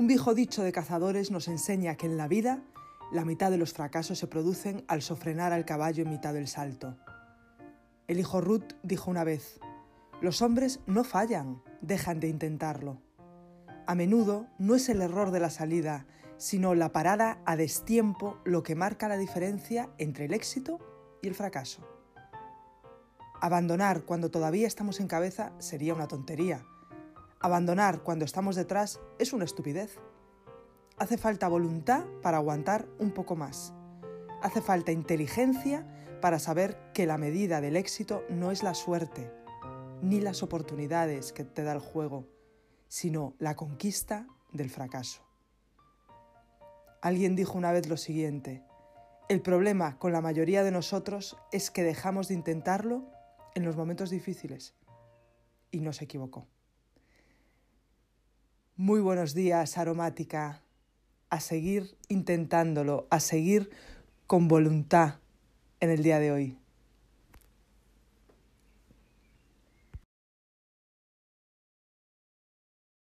Un viejo dicho de cazadores nos enseña que en la vida la mitad de los fracasos se producen al sofrenar al caballo en mitad del salto. El hijo Ruth dijo una vez: «Los hombres no fallan, dejan de intentarlo». A menudo no es el error de la salida, sino la parada a destiempo lo que marca la diferencia entre el éxito y el fracaso. Abandonar cuando todavía estamos en cabeza sería una tontería. Abandonar cuando estamos detrás es una estupidez. Hace falta voluntad para aguantar un poco más. Hace falta inteligencia para saber que la medida del éxito no es la suerte, ni las oportunidades que te da el juego, sino la conquista del fracaso. Alguien dijo una vez lo siguiente: el problema con la mayoría de nosotros es que dejamos de intentarlo en los momentos difíciles. Y no se equivocó. Muy buenos días, aromática. A seguir intentándolo, a seguir con voluntad en el día de hoy.